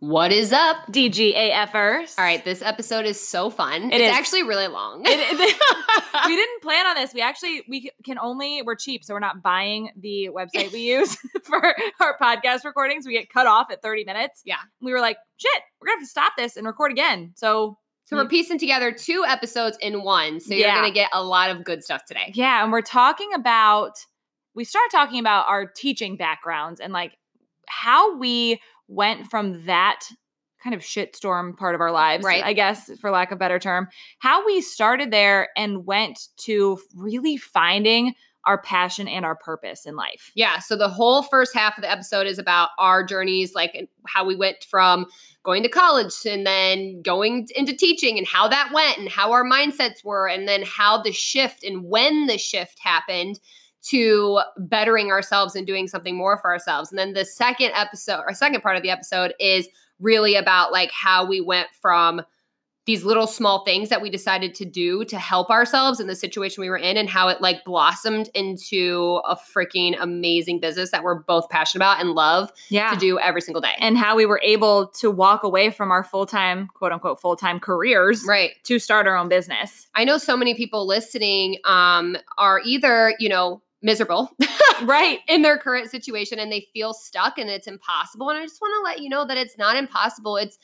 What is up, DGAFers? All right, this episode is so fun. It's actually really long. We didn't plan on this. We're cheap, so we're not buying the website we use for our podcast recordings. We get cut off at 30 minutes. Yeah. We were like, shit, we're going to have to stop this and record again. So we're piecing together two episodes in one, so you're going to get a lot of good stuff today. Yeah, and we start talking about our teaching backgrounds and like how we went from that kind of shitstorm part of our lives, right, I guess, for lack of a better term, how we started there and went to really finding our passion and our purpose in life. Yeah. So the whole first half of the episode is about our journeys, like how we went from going to college and then going into teaching and how that went and how our mindsets were and then how the shift and when the shift happened to bettering ourselves and doing something more for ourselves. And then the second episode, or second part of the episode, is really about like how we went from these little small things that we decided to do to help ourselves in the situation we were in and how it like blossomed into a freaking amazing business that we're both passionate about and love to do every single day. And how we were able to walk away from our full-time, quote unquote, full-time careers to start our own business. I know so many people listening are either, miserable in their current situation and they feel stuck and it's impossible. And I just want to let you know that it's not impossible. It's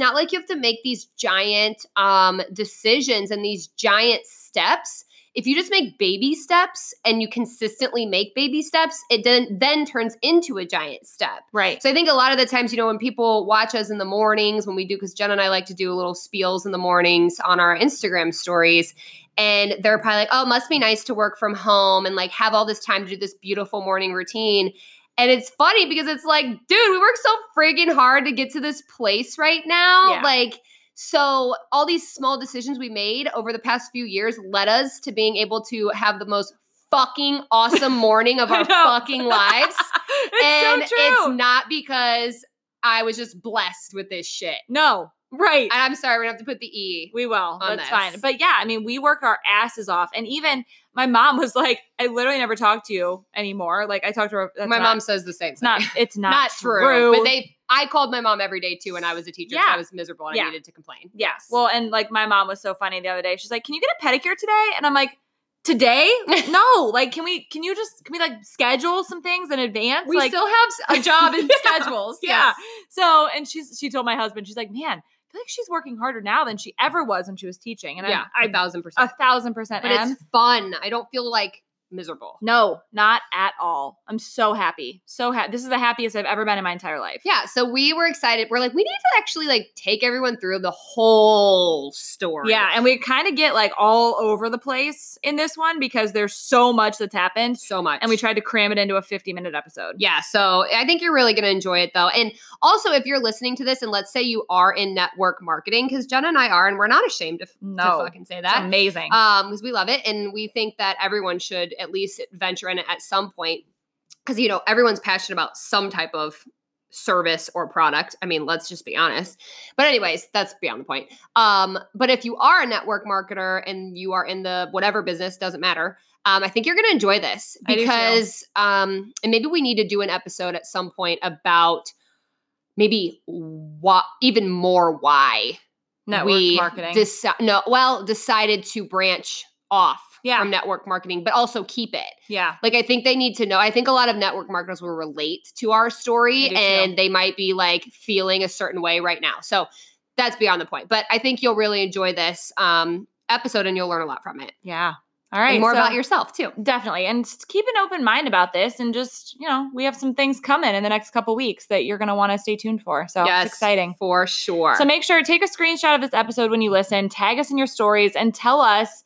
not like you have to make these giant decisions and these giant steps. If you just make baby steps and you consistently make baby steps, it then turns into a giant step. Right. So I think a lot of the times, when people watch us in the mornings when we do, because Jenna and I like to do little spiels in the mornings on our Instagram stories, and they're probably like, oh, it must be nice to work from home and like have all this time to do this beautiful morning routine. And it's funny because it's like, dude, we work so friggin' hard to get to this place right now. Yeah. So all these small decisions we made over the past few years led us to being able to have the most fucking awesome morning of our fucking lives. It's so true. It's not because I was just blessed with this shit. No. Right. And I'm sorry, we're going to have to put the E. We will. That's fine. But yeah, we work our asses off. And even my mom was like, I literally never talk to you anymore. Like I talked to her. My mom says the same thing. It's not true. But I called my mom every day too when I was a teacher because I was miserable and I needed to complain. Yes. Well, and my mom was so funny the other day. She's like, can you get a pedicure today? And I'm like, today? No. Can we schedule some things in advance? We still have a job and schedules. Yeah. Yes. So, and she told my husband, she's like, man, I feel like she's working harder now than she ever was when she was teaching. And I 1,000%. 1,000%. But it's fun. I don't feel like miserable. No, not at all. I'm so happy. So happy. This is the happiest I've ever been in my entire life. Yeah. So we were excited. We're like, we need to actually take everyone through the whole story. Yeah. And we kind of get all over the place in this one because there's so much that's happened. So much. And we tried to cram it into a 50-minute episode. Yeah. So I think you're really going to enjoy it though. And also if you're listening to this and let's say you are in network marketing, because Jenna and I are, and we're not ashamed to fucking say that. It's amazing. Because we love it. And we think that everyone should at least venture in it at some point because, everyone's passionate about some type of service or product. Let's just be honest. But anyways, that's beyond the point. But if you are a network marketer and you are in the whatever business, doesn't matter. I think you're going to enjoy this because and maybe we need to do an episode at some point about maybe why network marketing. Decided to branch off from network marketing, but also keep it. Yeah. I think they need to know. I think a lot of network marketers will relate to our story and they might be feeling a certain way right now. So that's beyond the point, but I think you'll really enjoy this episode and you'll learn a lot from it. Yeah. All right. And more about yourself too. Definitely. And just keep an open mind about this and just, we have some things coming in the next couple weeks that you're going to want to stay tuned for. So it's exciting. For sure. So make sure to take a screenshot of this episode when you listen, tag us in your stories and tell us,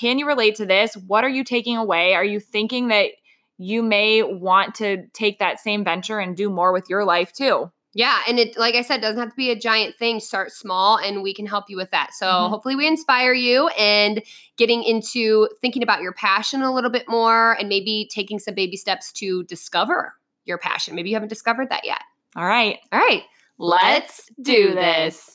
can you relate to this? What are you taking away? Are you thinking that you may want to take that same venture and do more with your life too? Yeah. And it, like I said, doesn't have to be a giant thing. Start small and we can help you with that. So hopefully we inspire you and getting into thinking about your passion a little bit more and maybe taking some baby steps to discover your passion. Maybe you haven't discovered that yet. All right. Let's do this.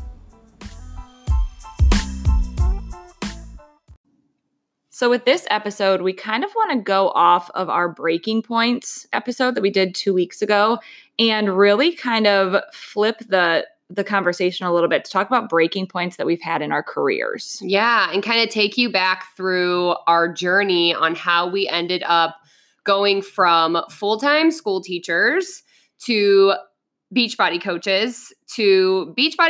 So with this episode, we kind of want to go off of our breaking points episode that we did 2 weeks ago and really kind of flip the conversation a little bit to talk about breaking points that we've had in our careers. Yeah, and kind of take you back through our journey on how we ended up going from full-time school teachers to Beachbody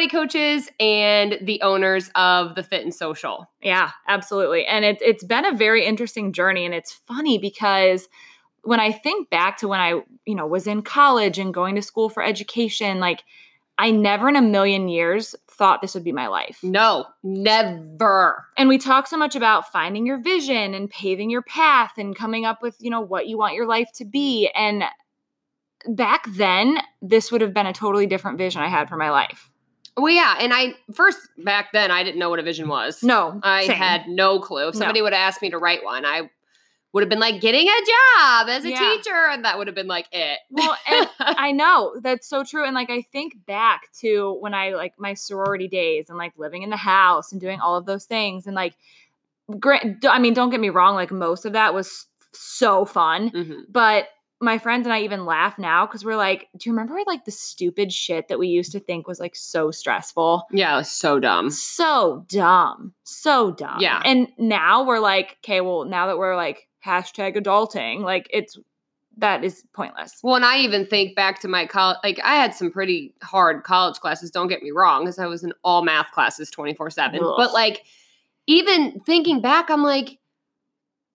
coaches and the owners of the Fit and Social. Yeah, absolutely. And it's been a very interesting journey. And it's funny because when I think back to when I, was in college and going to school for education, like I never in a million years thought this would be my life. No, never. And we talk so much about finding your vision and paving your path and coming up with, what you want your life to be. And back then, this would have been a totally different vision I had for my life. Well, yeah. And back then, I didn't know what a vision was. No. I had no clue. If somebody would have asked me to write one, I would have been like, getting a job as a teacher. And that would have been like it. Well, and I know. That's so true. And I think back to when I my sorority days and living in the house and doing all of those things. And don't get me wrong. Most of that was so fun. Mm-hmm. But my friends and I even laugh now because we're like, do you remember the stupid shit that we used to think was so stressful? Yeah, it was so dumb. So dumb. Yeah. And now we're okay, well, now that we're #adulting, that is pointless. Well, and I even think back to my college, I had some pretty hard college classes, don't get me wrong, because I was in all math classes 24/7. But even thinking back, I'm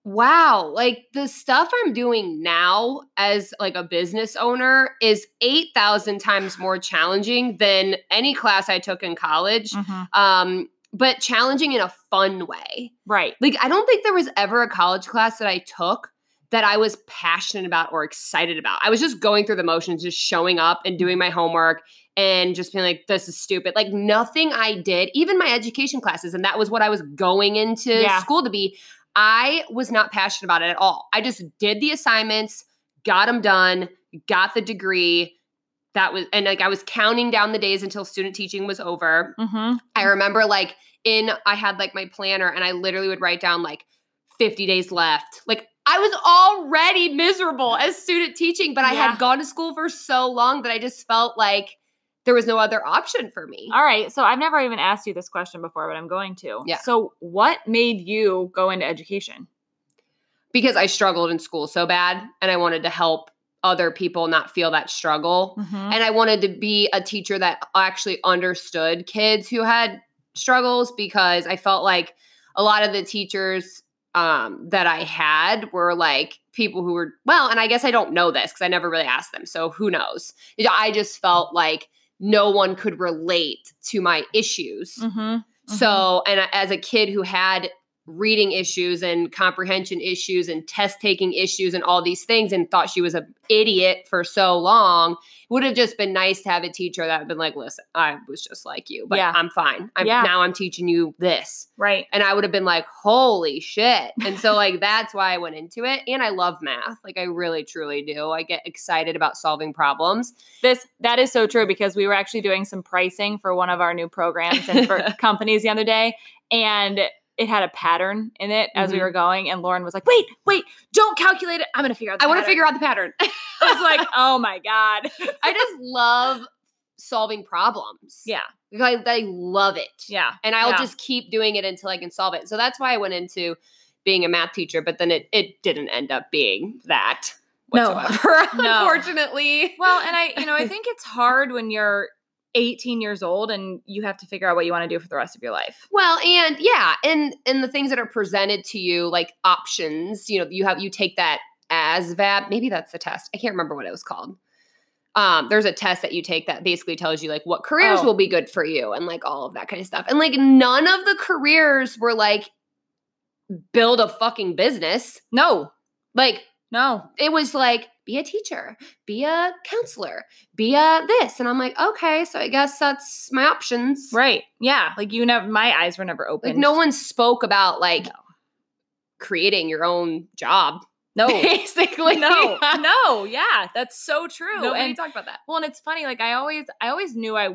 wow, the stuff I'm doing now as a business owner is 8,000 times more challenging than any class I took in college, mm-hmm. But challenging in a fun way. Right. I don't think there was ever a college class that I took that I was passionate about or excited about. I was just going through the motions, just showing up and doing my homework and just being this is stupid. Nothing I did, even my education classes, and that was what I was going into school to be, I was not passionate about it at all. I just did the assignments, got them done, got the degree. I was counting down the days until student teaching was over. Mm-hmm. I remember I had my planner and I literally would write down 50 days left. I was already miserable as student teaching, but I had gone to school for so long that I just felt there was no other option for me. All right. So I've never even asked you this question before, but I'm going to. Yeah. So what made you go into education? Because I struggled in school so bad and I wanted to help other people not feel that struggle. Mm-hmm. And I wanted to be a teacher that actually understood kids who had struggles because I felt a lot of the teachers that I had were people who were, and I guess I don't know this because I never really asked them. So who knows? I just felt no one could relate to my issues. Mm-hmm, mm-hmm. So, and as a kid who had reading issues and comprehension issues and test taking issues and all these things and thought she was an idiot for so long, it would have just been nice to have a teacher that would have been listen, I was just like you, but I'm fine. Now I'm teaching you this. Right. And I would have been holy shit. And so that's why I went into it. And I love math. I really, truly do. I get excited about solving problems. That is so true because we were actually doing some pricing for one of our new programs and for companies the other day. And it had a pattern in it as mm-hmm. we were going. And Lauren was like, wait, don't calculate it. I'm going to figure out the pattern. I want to figure out the pattern. I was oh my God. I just love solving problems. Yeah. I love it. Yeah. And I'll just keep doing it until I can solve it. So that's why I went into being a math teacher, but then it didn't end up being that whatsoever, no. Unfortunately. Well, and I think it's hard when you're 18 years old and you have to figure out what you want to do for the rest of your life. Well, and yeah. And the things that are presented to you, like options, you take that ASVAB. Maybe that's the test. I can't remember what it was called. There's a test that you take that basically tells you like what careers will be good for you and like all of that kind of stuff. And like none of the careers were like build a fucking business. No. Like, no. It was like be a teacher, be a counselor, be a this. And I'm like, okay, so I guess that's my options. Right. Yeah. Like my eyes were never open. Like no one spoke about like creating your own job. No. Basically. No. No. Yeah. That's so true. Nobody talked about that. Well, and it's funny. Like I always knew I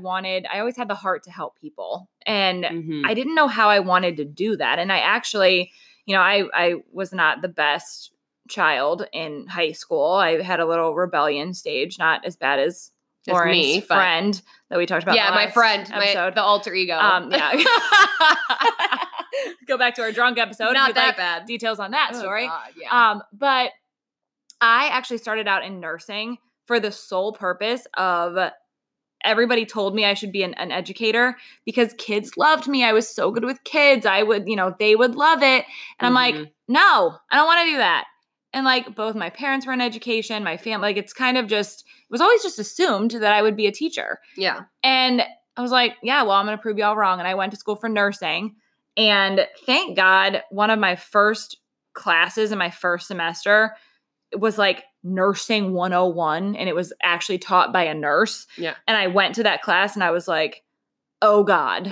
always had the heart to help people. And mm-hmm. I didn't know how I wanted to do that. And I actually, I was not the best child in high school. I had a little rebellion stage, not as bad as Lauren's friend that we talked about. Yeah, my friend. The alter ego. Yeah. Go back to our drunk episode. Not that bad. Details on that story. God, yeah. But I actually started out in nursing for the sole purpose of everybody told me I should be an educator because kids loved me. I was so good with kids. I would, they would love it. And I'm mm-hmm. like, no, I don't want to do that. And like both my parents were in education, my family, like it's kind of just, it was always just assumed that I would be a teacher. Yeah. And I was like, yeah, well, I'm going to prove you all wrong. And I went to school for nursing. And thank God, one of my first classes in my first semester was like nursing 101. And it was actually taught by a nurse. Yeah. And I went to that class and I was like, oh God,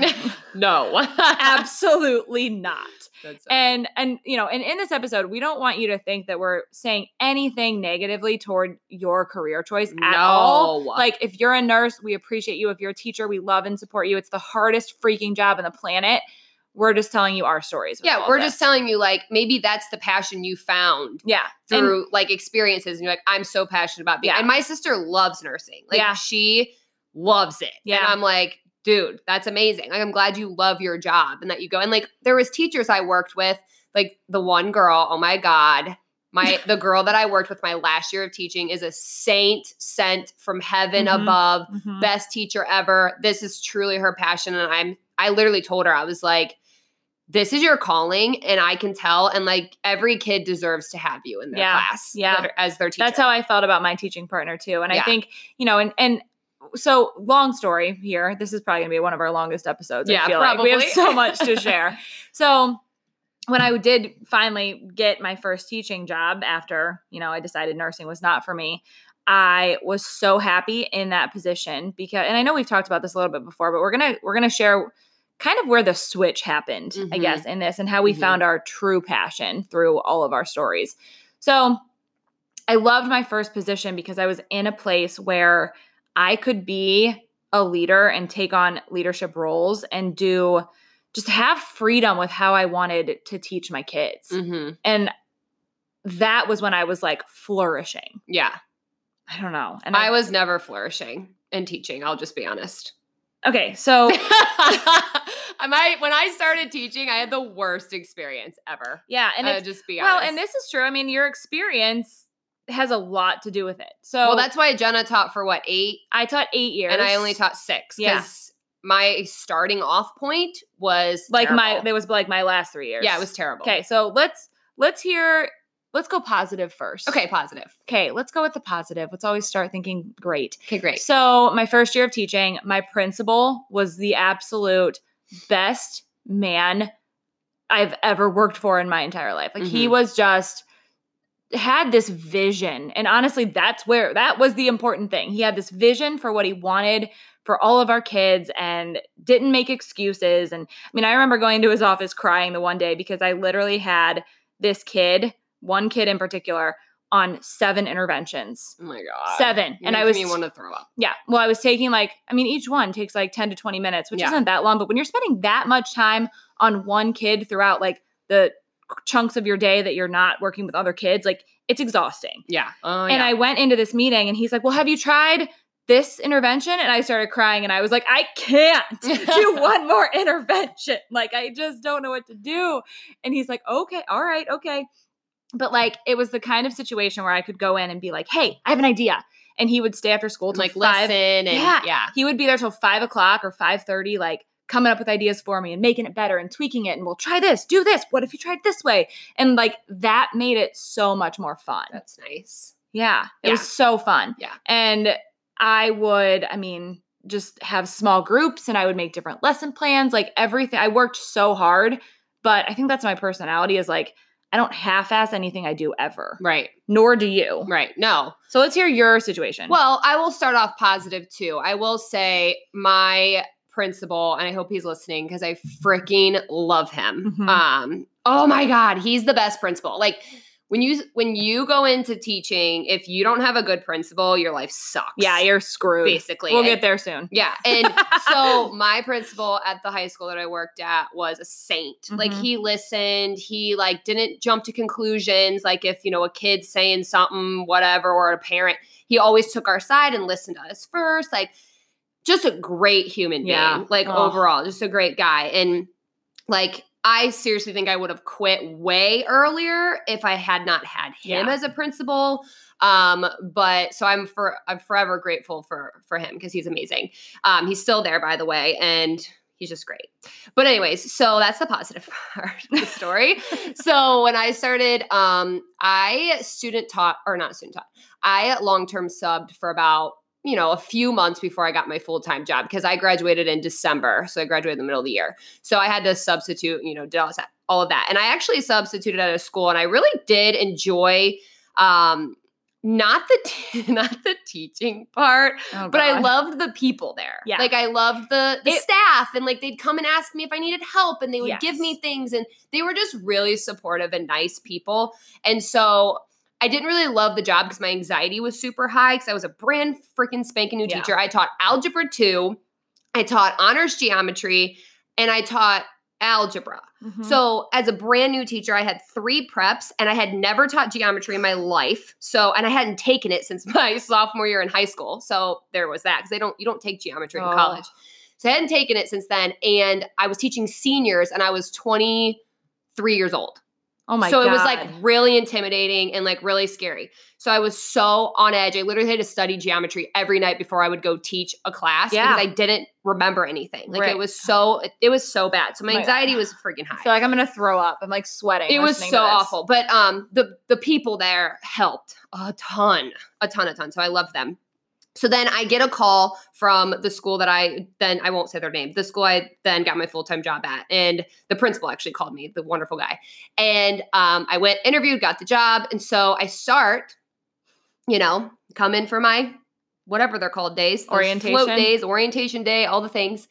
no, absolutely not. That's so and in this episode, we don't want you to think that we're saying anything negatively toward your career choice at all. Like if you're a nurse, we appreciate you. If you're a teacher, we love and support you. It's the hardest freaking job on the planet. We're just telling you our stories. Yeah, we're just telling you, like, maybe that's the passion you found. Yeah. Through, like, experiences. And you're like, I'm so passionate about being. Yeah. And my sister loves nursing. Like, she loves it. Yeah. And I'm like, dude, that's amazing. Like, I'm glad you love your job and that you go. And, like, there was teachers I worked with. Like, the one girl, oh, my God. The girl that I worked with my last year of teaching is a saint sent from heaven mm-hmm. above. Mm-hmm. Best teacher ever. This is truly her passion. And I literally told her, I was like, this is your calling and I can tell. And like every kid deserves to have you in their class as their teacher. That's how I felt about my teaching partner too. And I think, and so long story here, this is probably gonna be one of our longest episodes. Yeah, I feel probably. Like we have so much to share. So when I did finally get my first teaching job after, I decided nursing was not for me, I was so happy in that position because, and I know we've talked about this a little bit before, but we're going to share kind of where the switch happened, mm-hmm. I guess, in this and how we mm-hmm. found our true passion through all of our stories. So I loved my first position because I was in a place where I could be a leader and take on leadership roles and just have freedom with how I wanted to teach my kids. Mm-hmm. And that was when I was like flourishing. Yeah. I don't know. And I was never flourishing in teaching. I'll just be honest. Okay. So when I started teaching, I had the worst experience ever. Yeah. And I'll just be honest. Well, and this is true. I mean, your experience has a lot to do with it. So well, that's why Jenna taught for what, 8? I taught 8 years. And I only taught 6. Yeah. My starting off point was like terrible. It was like my last 3 years. Yeah, it was terrible. Okay. So let's go positive first. Okay, positive. Okay, let's go with the positive. Let's always start thinking great. Okay, great. So my first year of teaching, my principal was the absolute best man I've ever worked for in my entire life. Like mm-hmm. he was just had this vision. And honestly, that was the important thing. He had this vision for what he wanted for all of our kids and didn't make excuses. And I mean, I remember going to his office crying the one day because I literally had this kid – one kid in particular on 7 interventions. Oh my God. 7. And I was want to throw up. Yeah. Well, I was taking each one takes like 10 to 20 minutes, which isn't that long, but when you're spending that much time on one kid throughout like the chunks of your day that you're not working with other kids, like it's exhausting. Yeah. And I went into this meeting and he's like, well, have you tried this intervention. And I started crying and I was like, I can't do one more intervention. Like, I just don't know what to do. And he's like, okay, all right, okay. But like, it was the kind of situation where I could go in and be like, hey, I have an idea. And he would stay after school till like 5. Listen, and yeah. He would be there till 5 o'clock or 5:30, like coming up with ideas for me and making it better and tweaking it. And we'll try this, do this. What if you tried this way? And like, that made it so much more fun. That's nice. Yeah. It was so fun. Yeah. And I would, I mean, just have small groups and I would make different lesson plans, like everything. I worked so hard, but I think that's my personality is like, I don't half-ass anything I do ever. Right. Nor do you. Right. No. So let's hear your situation. Well, I will start off positive too. I will say my principal, and I hope he's listening because I freaking love him. Mm-hmm. Oh my God, he's the best principal. Like when you go into teaching, if you don't have a good principal, your life sucks. Yeah, you're screwed. Basically. We'll get there soon. Yeah. And so my principal at the high school that I worked at was a saint. Mm-hmm. Like he listened, he like didn't jump to conclusions. Like if, you know, a kid's saying something, whatever, or a parent, he always took our side and listened to us first. Like, just a great human being, overall, just a great guy. And like, I seriously think I would have quit way earlier if I had not had him as a principal. But so I'm forever grateful for him because he's amazing. He's still there, by the way. And he's just great. But anyways, so that's the positive part of the story. So when I started, I long-term subbed for about, you know, a few months before I got my full-time job because I graduated in December. So I graduated in the middle of the year. So I had to substitute, you know, did all of that. And I actually substituted at a school and I really did enjoy not the teaching part, but I loved the people there. Yeah. Like I loved the staff and like they'd come and ask me if I needed help and they would give me things and they were just really supportive and nice people. And so I didn't really love the job because my anxiety was super high because I was a brand freaking spanking new teacher. I taught Algebra 2, I taught Honors Geometry, and I taught Algebra. Mm-hmm. So as a brand new teacher, I had 3 preps, and I had never taught geometry in my life. So, and I hadn't taken it since my sophomore year in high school. So there was that because you don't take geometry in college. So I hadn't taken it since then, and I was teaching seniors, and I was 23 years old. Oh my God. So it was like really intimidating and like really scary. So I was so on edge. I literally had to study geometry every night before I would go teach a class because I didn't remember anything. Like it was so bad. So my anxiety was freaking high. I feel like I'm going to throw up. I'm like sweating. It was so awful. But the people there helped a ton. So I loved them. So then I get a call from the school that I won't say their name, the school I then got my full-time job at. And the principal actually called me, the wonderful guy. And I went, interviewed, got the job. And so I start, you know, come in for my whatever they're called days. Orientation. Float days, orientation day, all the things.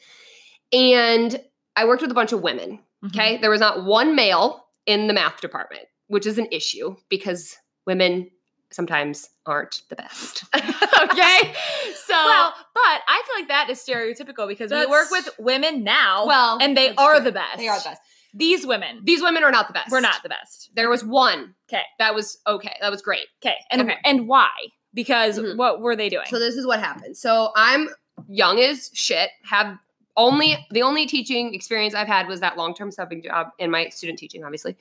And I worked with a bunch of women, okay? Mm-hmm. There was not one male in the math department, which is an issue because women sometimes aren't the best. Okay. So, well, but I feel like that is stereotypical because we work with women now and they are the best. They are the best. These women are not the best. We're not the best. There was one. Okay. That was okay. That was great. Okay. And why? Because what were they doing? So this is what happened. So I'm young as shit, the only teaching experience I've had was that long-term subbing job in my student teaching, obviously.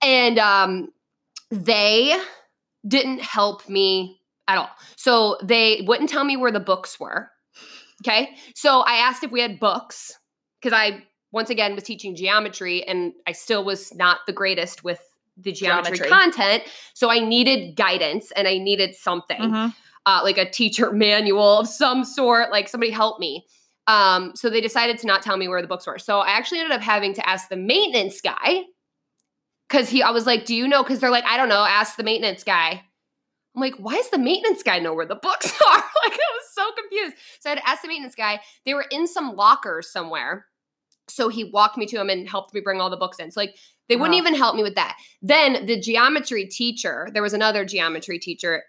And they didn't help me at all. So they wouldn't tell me where the books were. Okay. So I asked if we had books because I, once again, was teaching geometry and I still was not the greatest with the geometry content. So I needed guidance and I needed something like a teacher manual of some sort, like somebody help me. So they decided to not tell me where the books were. So I actually ended up having to ask the maintenance guy. I was like, do you know? Because they're like, I don't know. Ask the maintenance guy. I'm like, why does the maintenance guy know where the books are? Like, I was so confused. So I had to ask the maintenance guy. They were in some lockers somewhere. So he walked me to him and helped me bring all the books in. So like, they wouldn't even help me with that. Then the geometry teacher, there was another geometry teacher.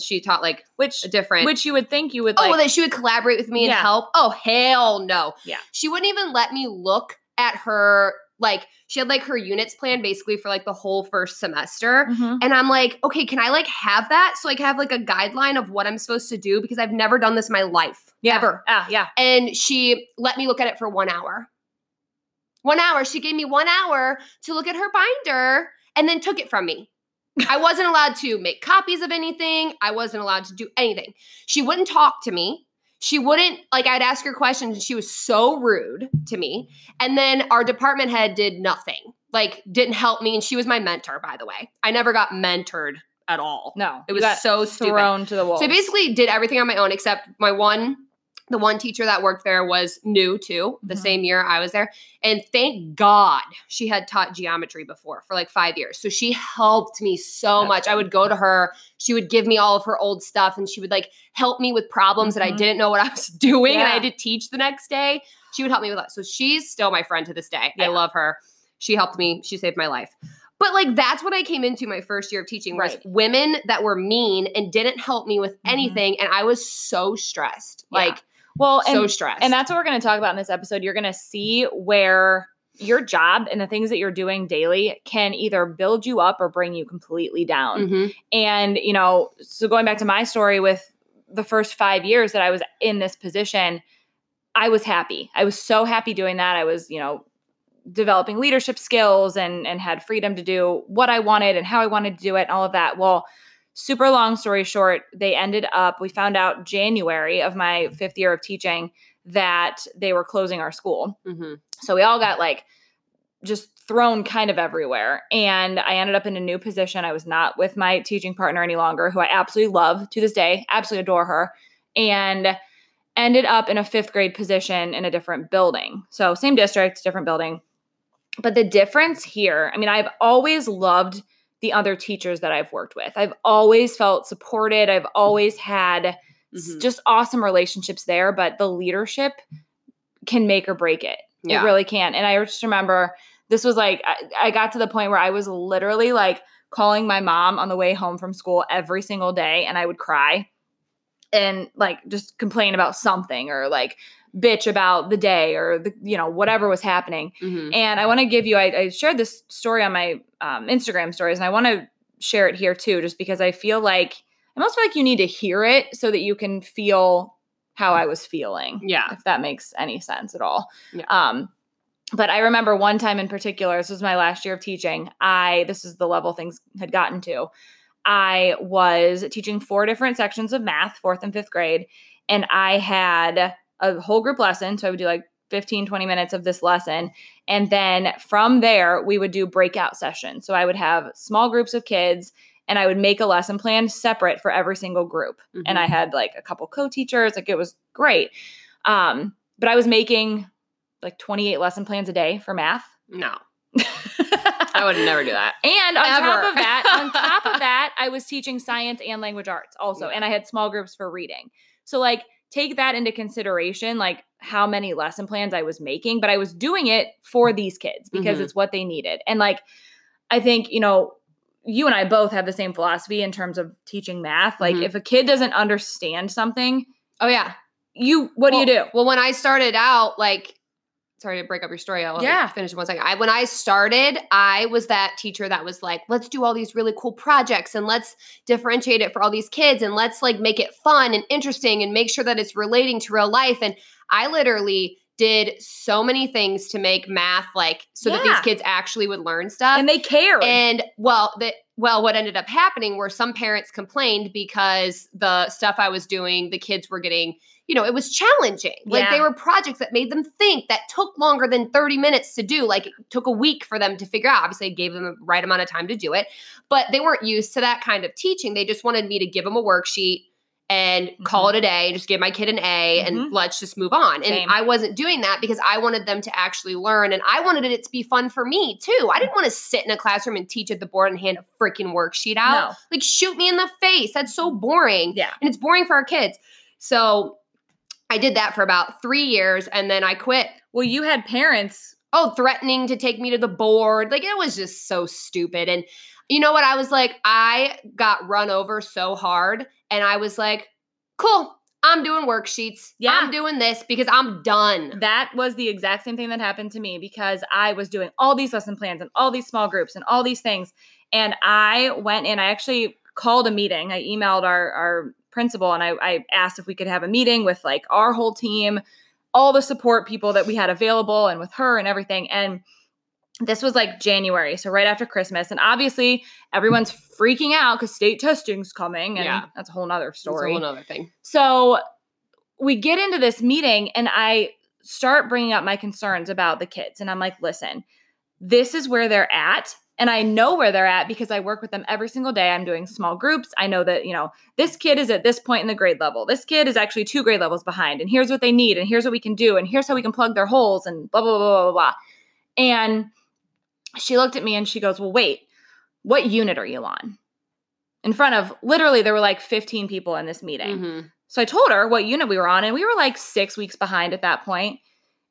She taught like a different. Which you would think you would like. Oh, well, that she would collaborate with me and help. Oh, hell no. Yeah. She wouldn't even let me look at her like she had like her units planned basically for like the whole first semester. Mm-hmm. And I'm like, okay, can I like have that? So I can have like a guideline of what I'm supposed to do, because I've never done this in my life. Yeah. Ever. Yeah. And she let me look at it for 1 hour. She gave me 1 hour to look at her binder and then took it from me. I wasn't allowed to make copies of anything. I wasn't allowed to do anything. She wouldn't talk to me. She wouldn't, like, I'd ask her questions and she was so rude to me. And then our department head did nothing, like didn't help me. And she was my mentor, by the way. I never got mentored at all. No. It was so stupid. Thrown to the wall. So I basically did everything on my own, except the one teacher that worked there was new too, the mm-hmm. same year I was there. And thank God she had taught geometry before for like 5 years. So she helped me so much. Cool. I would go to her. She would give me all of her old stuff and she would like help me with problems mm-hmm. that I didn't know what I was doing and I had to teach the next day. She would help me with that. So she's still my friend to this day. Yeah. I love her. She helped me. She saved my life. But like that's what I came into my first year of teaching was women that were mean and didn't help me with anything. Mm-hmm. And I was so stressed. Yeah. So stressed. And that's what we're going to talk about in this episode. You're going to see where your job and the things that you're doing daily can either build you up or bring you completely down. Mm-hmm. And, you know, so going back to my story with the first 5 years that I was in this position, I was happy. I was so happy doing that. I was, you know, developing leadership skills and had freedom to do what I wanted and how I wanted to do it and all of that. Well, super long story short, they ended up, we found out January of my fifth year of teaching that they were closing our school. Mm-hmm. So we all got like just thrown kind of everywhere. And I ended up in a new position. I was not with my teaching partner any longer, who I absolutely love to this day, absolutely adore her, and ended up in a fifth grade position in a different building. So same district, different building. But the difference here, I mean, I've always loved the other teachers that I've worked with. I've always felt supported. I've always had just awesome relationships there, but the leadership can make or break it. Yeah. It really can. And I just remember this was like, I got to the point where I was literally like calling my mom on the way home from school every single day, and I would cry and like just complain about something or like bitch about the day or the, you know, whatever was happening. Mm-hmm. And I want to give you, I shared this story on my Instagram stories, and I want to share it here too, just because I almost feel like you need to hear it so that you can feel how I was feeling. Yeah. If that makes any sense at all. Yeah. But I remember one time in particular, this was my last year of teaching. This is the level things had gotten to. I was teaching 4 different sections of math, 4th and 5th grade. And I had a whole group lesson. So I would do like 15, 20 minutes of this lesson. And then from there, we would do breakout sessions. So I would have small groups of kids and I would make a lesson plan separate for every single group. Mm-hmm. And I had like a couple co-teachers. Like it was great. But I was making like 28 lesson plans a day for math. No. I would never do that. And on top of that, I was teaching science and language arts also. Yeah. And I had small groups for reading. So like take that into consideration, like how many lesson plans I was making, but I was doing it for these kids because it's what they needed. And like, I think, you know, you and I both have the same philosophy in terms of teaching math. Like if a kid doesn't understand something, do you do? Well, when I started out, like, sorry to break up your story. I'll finish in one second. When I started, I was that teacher that was like, let's do all these really cool projects and let's differentiate it for all these kids and let's like make it fun and interesting and make sure that it's relating to real life. And I literally did so many things to make math like that these kids actually would learn stuff. And they cared. And what ended up happening were some parents complained because the stuff I was doing, the kids were getting – you know, it was challenging. Like they were projects that made them think that took longer than 30 minutes to do. Like it took a week for them to figure out. Obviously, I gave them the right amount of time to do it, but they weren't used to that kind of teaching. They just wanted me to give them a worksheet and call it a day, just give my kid an A and let's just move on. Same. And I wasn't doing that because I wanted them to actually learn and I wanted it to be fun for me too. I didn't want to sit in a classroom and teach at the board and hand a freaking worksheet out. No. Like shoot me in the face. That's so boring. Yeah. And it's boring for our kids. So I did that for about 3 years and then I quit. Well, you had parents threatening to take me to the board. Like it was just so stupid. And you know what? I was like, I got run over so hard and I was like, cool. I'm doing worksheets. Yeah. I'm doing this because I'm done. That was the exact same thing that happened to me because I was doing all these lesson plans and all these small groups and all these things. And I went in, I actually called a meeting. I emailed our principal and I asked if we could have a meeting with like our whole team, all the support people that we had available and with her and everything. And this was like January, so right after Christmas. And obviously everyone's freaking out because state testing's coming. And yeah. That's a whole nother story. That's a whole nother thing. So we get into this meeting and I start bringing up my concerns about the kids. And I'm like, listen, this is where they're at. And I know where they're at because I work with them every single day. I'm doing small groups. I know that, you know, this kid is at this point in the grade level. This kid is actually 2 grade levels behind. And here's what they need. And here's what we can do. And here's how we can plug their holes and blah, blah, blah, blah, blah. And she looked at me and she goes, well, wait, what unit are you on? In front of literally there were like 15 people in this meeting. Mm-hmm. So I told her what unit we were on and we were like 6 weeks behind at that point.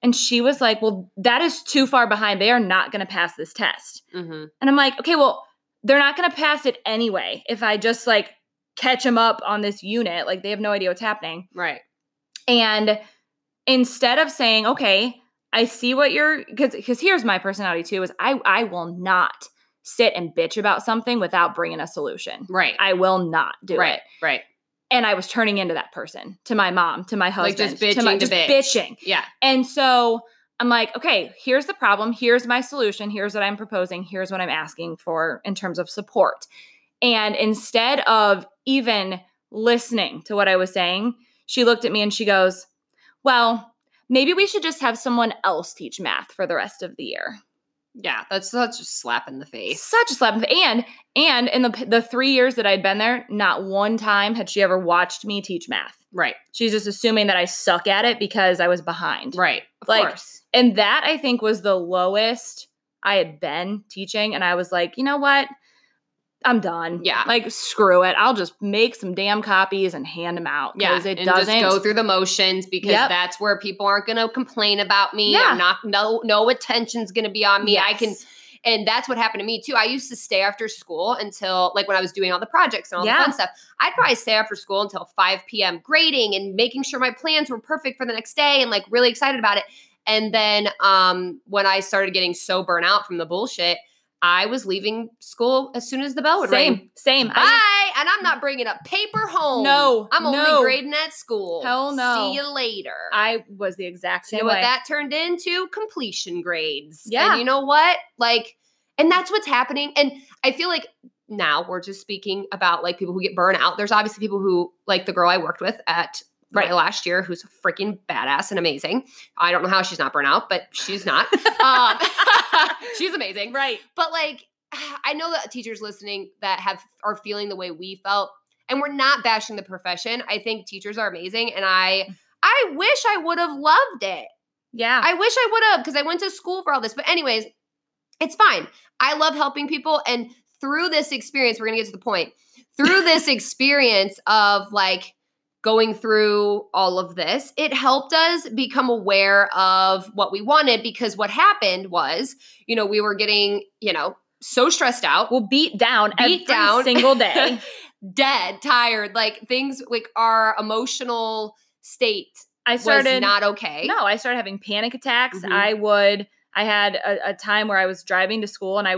And she was like, well, that is too far behind. They are not going to pass this test. Mm-hmm. And I'm like, okay, well, they're not going to pass it anyway. If I just like catch them up on this unit, like they have no idea what's happening. Right. And instead of saying, okay, I see what you're – because here's my personality too is I will not sit and bitch about something without bringing a solution. Right. I will not do it. Right. And I was turning into that person, to my mom, to my husband. Like just bitching bitching. Yeah. And so I'm like, okay, here's the problem. Here's my solution. Here's what I'm proposing. Here's what I'm asking for in terms of support. And instead of even listening to what I was saying, she looked at me and she goes, well – maybe we should just have someone else teach math for the rest of the year. Yeah, that's such a slap in the face. Such a slap in the face. And in the 3 years that I'd been there, not one time had she ever watched me teach math. Right. She's just assuming that I suck at it because I was behind. Right, of course. And that, I think, was the lowest I had been teaching. And I was like, you know what? I'm done. Yeah. Like, screw it. I'll just make some damn copies and hand them out. Yeah. It and doesn't. Just go through the motions because that's where people aren't going to complain about me. Yeah. No attention's going to be on me. Yes. And that's what happened to me too. I used to stay after school until like when I was doing all the projects and all the fun stuff, I'd probably stay after school until 5 p.m. grading and making sure my plans were perfect for the next day and like really excited about it. And then when I started getting so burnt out from the bullshit, I was leaving school as soon as the bell would ring. Same. Bye. And I'm not bringing a paper home. No. I'm only grading at school. Hell no. See you later. I was the exact same way. You know what that turned into? Completion grades. Yeah. And you know what? Like, and that's what's happening. And I feel like now we're just speaking about like people who get burned out. There's obviously people who, like the girl I worked with at last year, who's freaking badass and amazing. I don't know how she's not burnt out, but she's not. She's amazing. Right. But like, I know that teachers listening that are feeling the way we felt, and we're not bashing the profession. I think teachers are amazing. And I wish I would have loved it. Yeah. I wish I would have, because I went to school for all this, but anyways, it's fine. I love helping people. And through this experience, we're going to get to the point through this experience of like, going through all of this, it helped us become aware of what we wanted because what happened was, you know, we were getting, you know, so stressed out. Well, beat down every single day. Dead, tired, like things like our emotional state was not okay. No, I started having panic attacks. Mm-hmm. I had a time where I was driving to school and I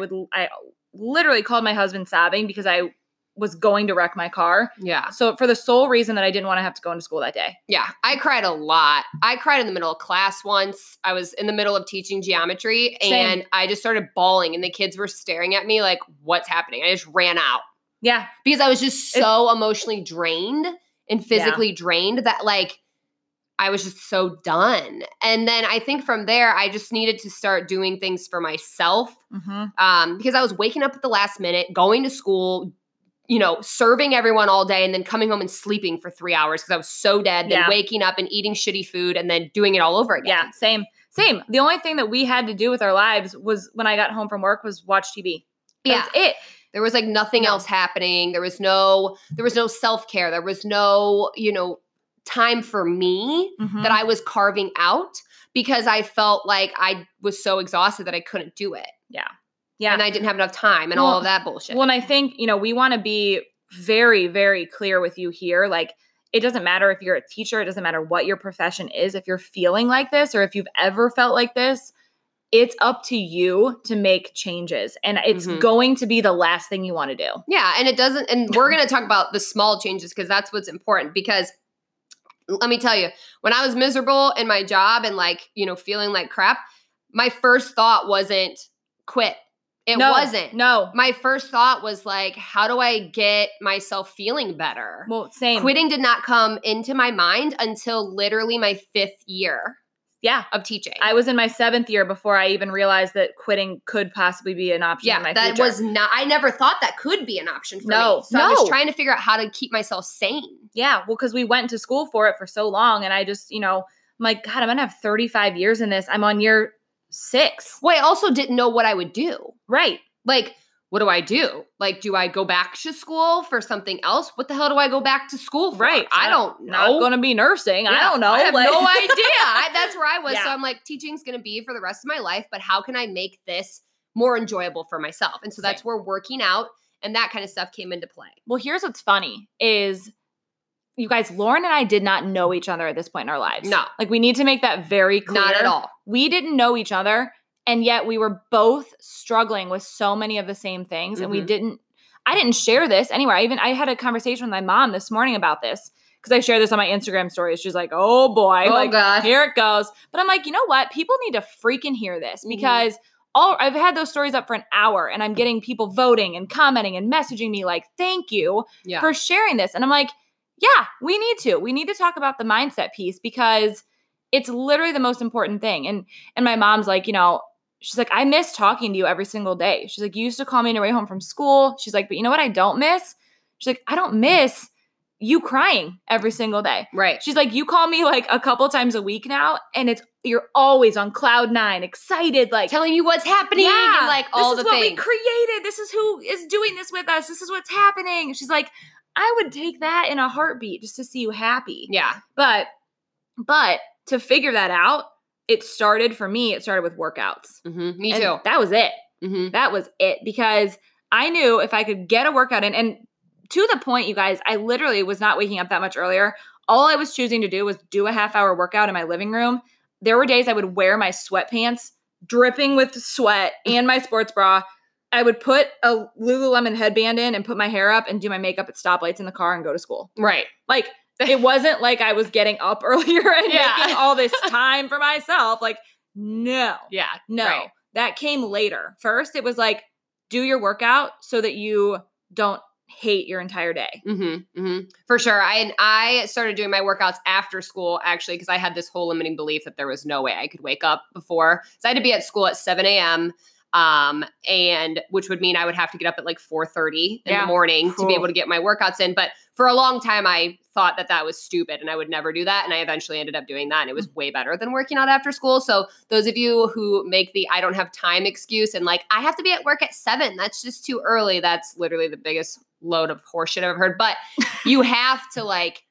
literally called my husband sobbing because I was going to wreck my car. Yeah. So for the sole reason that I didn't want to have to go into school that day. Yeah. I cried a lot. I cried in the middle of class once. I was in the middle of teaching geometry and I just started bawling and the kids were staring at me like, what's happening? I just ran out. Yeah. Because I was just so emotionally drained and physically drained that like I was just so done. And then I think from there, I just needed to start doing things for myself because I was waking up at the last minute, going to school, you know, serving everyone all day and then coming home and sleeping for 3 hours because I was so dead, then waking up and eating shitty food and then doing it all over again. Yeah, same. The only thing that we had to do with our lives was when I got home from work was watch TV. That was it. There was like nothing else happening. There was no self-care. There was no, you know, time for me that I was carving out because I felt like I was so exhausted that I couldn't do it. Yeah. Yeah. And I didn't have enough time and all of that bullshit. Well, and I think, you know, we want to be very, very clear with you here. Like, It doesn't matter if you're a teacher, it doesn't matter what your profession is, if you're feeling like this or if you've ever felt like this, it's up to you to make changes. And it's going to be the last thing you want to do. Yeah. And it doesn't, and we're going to talk about the small changes because that's what's important. Because let me tell you, when I was miserable in my job and like, you know, feeling like crap, my first thought wasn't quit. It wasn't. My first thought was like, how do I get myself feeling better? Well, same. Quitting did not come into my mind until literally my 5th year. Yeah. Of teaching. I was in my 7th year before I even realized that quitting could possibly be an option in my future. Yeah, that was not – I never thought that could be an option for me. So I was trying to figure out how to keep myself sane. Yeah, well, because we went to school for it for so long and I just, you know, I'm like, God, I'm going to have 35 years in this. I'm on year 6. Well, I also didn't know what I would do. Right. Like – what do? Like, do I go back to school for something else? What the hell do I go back to school for? Right. I don't know. Not going to be nursing. Yeah, I don't know. I have no idea. That's where I was. Yeah. So I'm like, teaching's going to be for the rest of my life, but how can I make this more enjoyable for myself? And so that's where working out and that kind of stuff came into play. Well, here's what's funny is, you guys, Lauren and I did not know each other at this point in our lives. No. Like, we need to make that very clear. Not at all. We didn't know each other. And yet we were both struggling with so many of the same things. And I didn't share this anywhere. I had a conversation with my mom this morning about this because I shared this on my Instagram stories. She's like, oh boy, here it goes. But I'm like, you know what? People need to freaking hear this because I've had those stories up for an hour and I'm getting people voting and commenting and messaging me like, thank you for sharing this. And I'm like, yeah, we need to. We need to talk about the mindset piece because it's literally the most important thing. And my mom's like, you know, she's like, I miss talking to you every single day. She's like, you used to call me on your way home from school. She's like, but you know what I don't miss? She's like, I don't miss you crying every single day. Right. She's like, you call me like a couple times a week now, and you're always on cloud 9, excited, like telling you what's happening and like all the things. This is what we created. This is who is doing this with us. This is what's happening. She's like, I would take that in a heartbeat just to see you happy. Yeah. But to figure that out, It started with workouts. Mm-hmm. Me too. That was it. Mm-hmm. That was it because I knew if I could get a workout in, and to the point, you guys, I literally was not waking up that much earlier. All I was choosing to do was do a half-hour workout in my living room. There were days I would wear my sweatpants, dripping with sweat, and my sports bra. I would put a Lululemon headband in and put my hair up and do my makeup at stoplights in the car and go to school. Right. Like, it wasn't like I was getting up earlier and making all this time for myself. Like, no. Yeah. No. Right. That came later. First, it was like, do your workout so that you don't hate your entire day. Mm-hmm. Mm-hmm. For sure. I started doing my workouts after school, actually, because I had this whole limiting belief that there was no way I could wake up before. So I had to be at school at 7 a.m., and which would mean I would have to get up at like 4:30 in the morning to be able to get my workouts in. But for a long time, I thought that was stupid and I would never do that. And I eventually ended up doing that. And it was way better than working out after school. So those of you who make the, I don't have time excuse and like, I have to be at work at 7. That's just too early. That's literally the biggest load of horseshit I've heard, but you have to like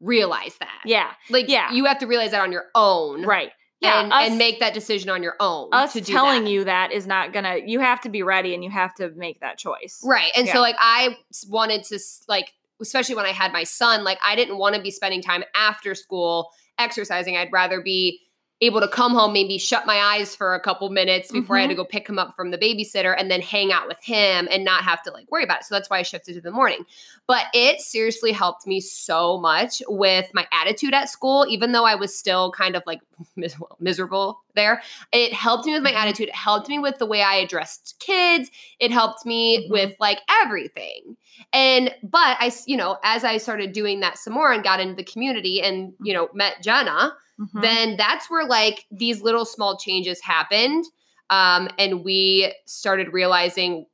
realize that. Yeah. Like, yeah, you have to realize that on your own. Right. Yeah, and make that decision on your own. Us to do telling that. You that is not going to – you have to be ready and you have to make that choice. Right. And so, like, I wanted to, like, especially when I had my son, like, I didn't want to be spending time after school exercising. I'd rather be able to come home, maybe shut my eyes for a couple minutes before I had to go pick him up from the babysitter and then hang out with him and not have to, like, worry about it. So that's why I shifted to the morning. But it seriously helped me so much with my attitude at school, even though I was still kind of, like, miserable there. It helped me with my attitude. It helped me with the way I addressed kids. It helped me with, like, everything. But I, you know, as I started doing that some more and got into the community and, you know, met Jenna, then that's where like these little small changes happened. And we started realizing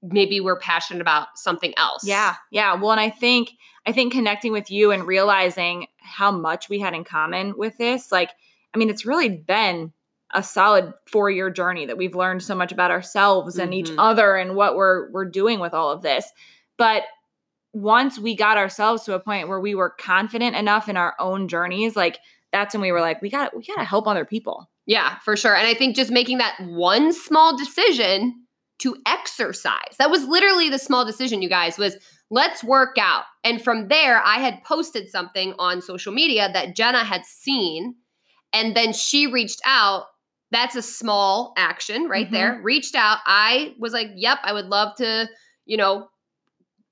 maybe we're passionate about something else. Yeah. Yeah. Well, and I think connecting with you and realizing how much we had in common with this, like, I mean, it's really been a solid 4-year journey that we've learned so much about ourselves and each other and what we're doing with all of this. But once we got ourselves to a point where we were confident enough in our own journeys, like that's when we were like, we got to help other people. Yeah, for sure. And I think just making that one small decision to exercise, that was literally the small decision, you guys, was let's work out. And from there, I had posted something on social media that Jenna had seen, and then she reached out. That's a small action right there. Reached out. I was like, yep, I would love to, you know,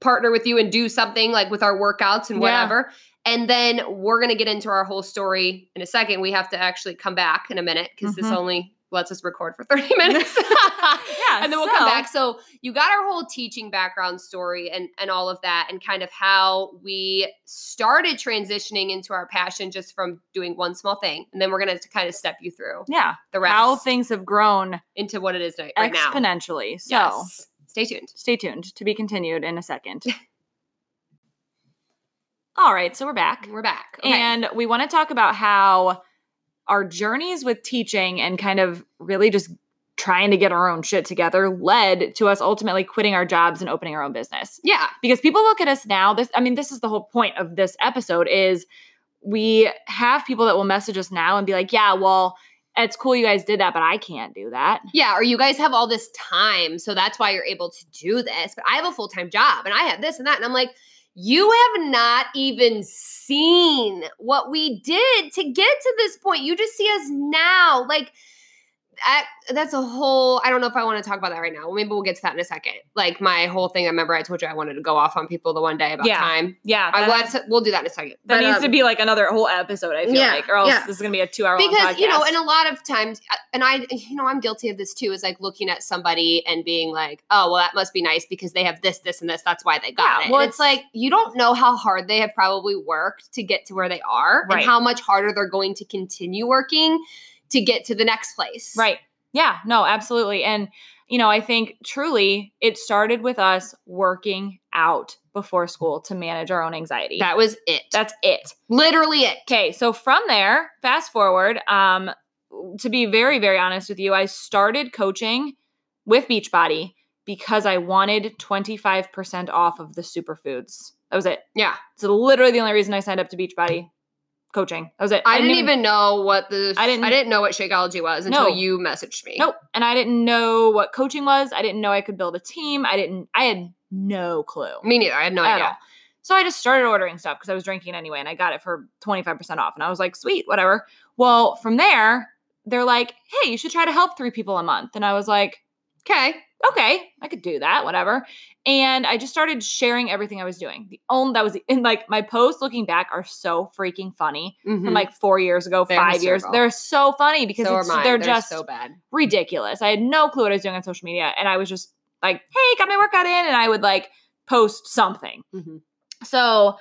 partner with you and do something like with our workouts and whatever. And then we're going to get into our whole story in a second. We have to actually come back in a minute because this only lets us record for 30 minutes. And then we'll come back. So you got our whole teaching background story and all of that, and kind of how we started transitioning into our passion just from doing one small thing. And then we're going to kind of step you through the rest. How things have grown into what it is right now. Exponentially. So stay tuned. Stay tuned to be continued in a second. All right. So we're back. We're back. Okay. And we want to talk about how our journeys with teaching and kind of really just trying to get our own shit together led to us ultimately quitting our jobs and opening our own business. Yeah. Because people look at us now, this is the whole point of this episode, is we have people that will message us now and be like, yeah, well, it's cool you guys did that, but I can't do that. Yeah, or you guys have all this time, so that's why you're able to do this. But I have a full-time job, and I have this and that. And I'm like, you have not even seen what we did to get to this point. You just see us now. Like, that's a whole – I don't know if I want to talk about that right now. Maybe we'll get to that in a second. Like, my whole thing, I remember I told you I wanted to go off on people the one day about time. Yeah. We'll do that in a second. That needs to be, like, another whole episode, I feel like, or else this is going to be a 2-hour long podcast. Because, you know, and a lot of times – and I'm guilty of this too, is, like, looking at somebody and being like, oh, well, that must be nice because they have this, this, and this. That's why they got it. Well, it's like, you don't know how hard they have probably worked to get to where they are and how much harder they're going to continue working to get to the next place. Right. Yeah. No, absolutely. And, you know, I think truly it started with us working out before school to manage our own anxiety. That was it. That's it. Literally it. Okay. So from there, fast forward, to be very, very honest with you, I started coaching with Beachbody because I wanted 25% off of the superfoods. That was it. Yeah. So literally the only reason I signed up to Beachbody. Coaching. That was it. I didn't know what Shakeology was until you messaged me. Nope. And I didn't know what coaching was. I didn't know I could build a team. I had no clue. Me neither. I had no idea. All. So I just started ordering stuff because I was drinking anyway, and I got it for 25% off. And I was like, sweet, whatever. Well, from there, they're like, hey, you should try to help 3 people a month. And I was like, okay, I could do that, whatever. And I just started sharing everything I was doing. My posts looking back are so freaking funny from like 4 years ago, 5 years. They're so funny because they're just so bad. Ridiculous. I had no clue what I was doing on social media. And I was just like, hey, got my workout in. And I would like post something. So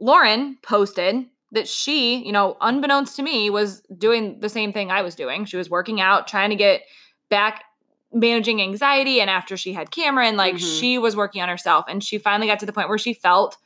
Lauren posted that she, you know, unbeknownst to me, was doing the same thing I was doing. She was working out, trying to get back managing anxiety, and after she had Cameron, like she was working on herself, and she finally got to the point where she felt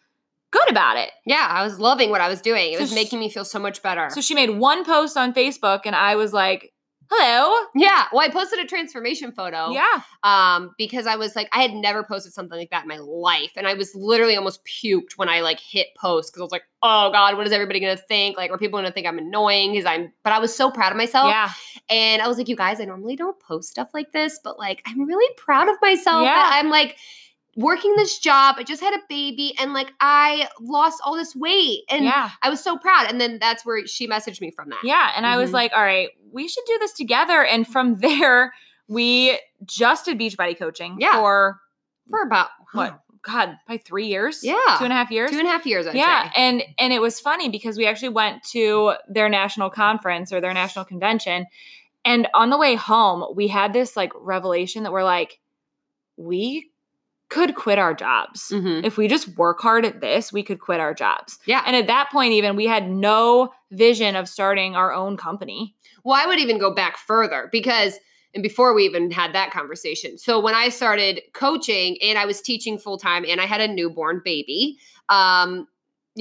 good about it. Yeah, I was loving what I was doing. It was making me feel so much better. So she made one post on Facebook, and I was like, hello. Yeah. Well, I posted a transformation photo. Yeah. Because I was like, I had never posted something like that in my life. And I was literally almost puked when I like hit post because I was like, oh God, what is everybody going to think? Like, are people going to think I'm annoying? But I was so proud of myself. Yeah. And I was like, you guys, I normally don't post stuff like this, but like, I'm really proud of myself that I'm like working this job. I just had a baby and like, I lost all this weight and I was so proud. And then that's where she messaged me from that. Yeah. And I was like, all right, we should do this together. And from there, we just did Beachbody coaching for about by 3 years? Yeah. 2.5 years? 2.5 years, I'd say. Yeah. And it was funny because we actually went to their national conference or their national convention. And on the way home, we had this like revelation that we're like, we could quit our jobs. If we just work hard at this, we could quit our jobs. Yeah. And at that point even, we had no vision of starting our own company. Well, I would even go back further and before we even had that conversation. So when I started coaching and I was teaching full-time and I had a newborn baby, you